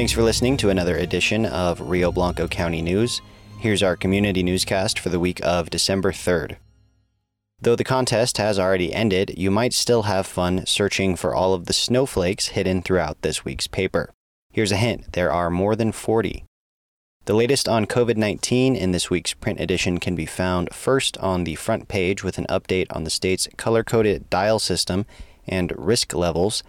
Thanks for listening to another edition of Rio Blanco County News. Here's our community newscast for the week of December 3rd. Though the contest has already ended, you might still have fun searching for all of the snowflakes hidden throughout this week's paper. Here's a hint, there are more than 40. The latest on COVID-19 in this week's print edition can be found first on the front page with an update on the state's color-coded dial system and risk levels,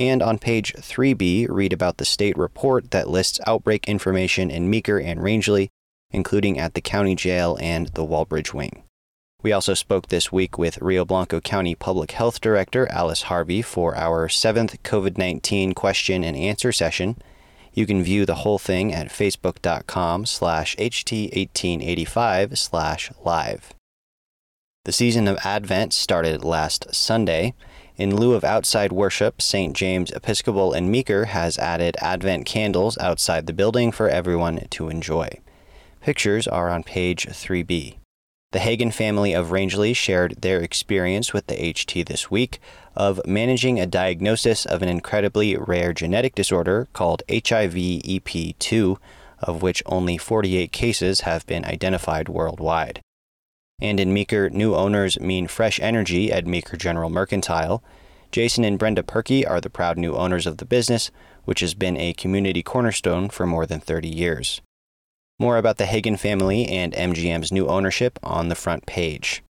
and on page 3B, read about the state report that lists outbreak information in Meeker and Rangeley, including at the county jail and the Wallbridge Wing. We also spoke this week with Rio Blanco County Public Health Director Alice Harvey for our 7th COVID-19 question and answer session. You can view the whole thing at facebook.com/ht1885/live. The season of Advent started last Sunday. In lieu of outside worship, St. James Episcopal in Meeker has added Advent candles outside the building for everyone to enjoy. Pictures are on page 3B. The Hagen family of Rangeley shared their experience with the HT this week of managing a diagnosis of an incredibly rare genetic disorder called HIVEP2, of which only 48 cases have been identified worldwide. And in Meeker, new owners mean fresh energy at Meeker General Mercantile. Jason and Brenda Perky are the proud new owners of the business, which has been a community cornerstone for more than 30 years. More about the Hagen family and MGM's new ownership on the front page.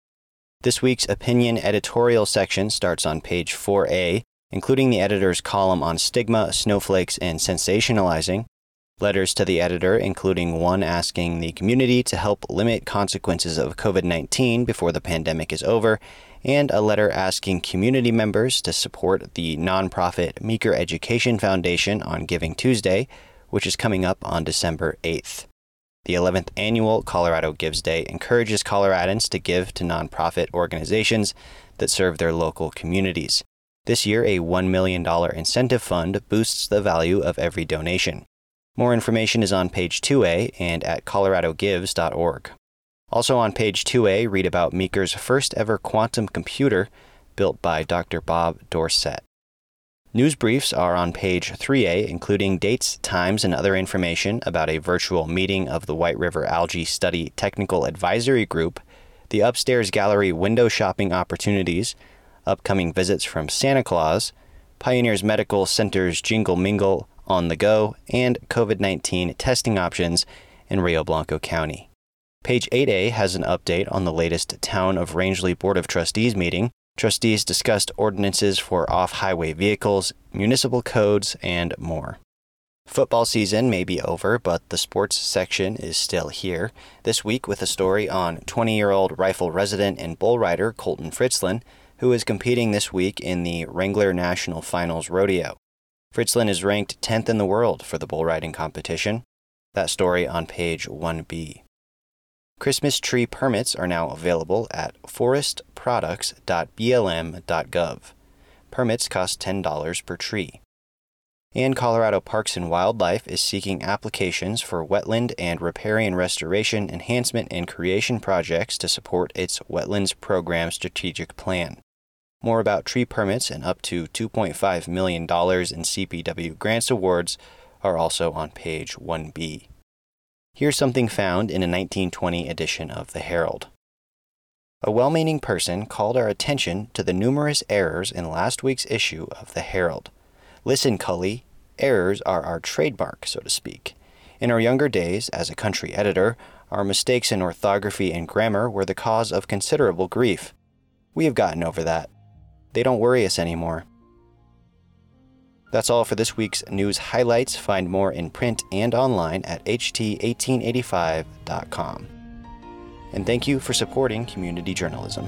This week's opinion editorial section starts on page 4A, including the editor's column on stigma, snowflakes, and sensationalizing, letters to the editor, including one asking the community to help limit consequences of COVID-19 before the pandemic is over, and a letter asking community members to support the nonprofit Meeker Education Foundation on Giving Tuesday, which is coming up on December 8th. The 11th annual Colorado Gives Day encourages Coloradans to give to nonprofit organizations that serve their local communities. This year, a $1 million incentive fund boosts the value of every donation. More information is on page 2A and at coloradogives.org. Also on page 2A, read about Meeker's first ever quantum computer built by Dr. Bob Dorset. News briefs are on page 3A, including dates, times, and other information about a virtual meeting of the White River Algae Study Technical Advisory Group, the Upstairs Gallery window shopping opportunities, upcoming visits from Santa Claus, Pioneers Medical Center's Jingle Mingle on the go, and COVID-19 testing options in Rio Blanco County. Page 8A has an update on the latest Town of Rangely Board of Trustees meeting. Trustees discussed ordinances for off-highway vehicles, municipal codes, and more. Football season may be over, but the sports section is still here. This week with a story on 20-year-old rifle resident and bull rider Colton Fritzlen, who is competing this week in the Wrangler National Finals Rodeo. Fritzlen is ranked 10th in the world for the bull riding competition. That story on page 1B. Christmas tree permits are now available at forestproducts.blm.gov. Permits cost $10 per tree. And Colorado Parks and Wildlife is seeking applications for wetland and riparian restoration enhancement and creation projects to support its Wetlands Program Strategic Plan. More about tree permits and up to $2.5 million in CPW grants awards are also on page 1B. Here's something found in a 1920 edition of the Herald. A well-meaning person called our attention to the numerous errors in last week's issue of the Herald. Listen, Cully, errors are our trademark, so to speak. In our younger days, as a country editor, our mistakes in orthography and grammar were the cause of considerable grief. We have gotten over that. They don't worry us anymore. That's all for this week's news highlights. Find more in print and online at ht1885.com. And thank you for supporting community journalism.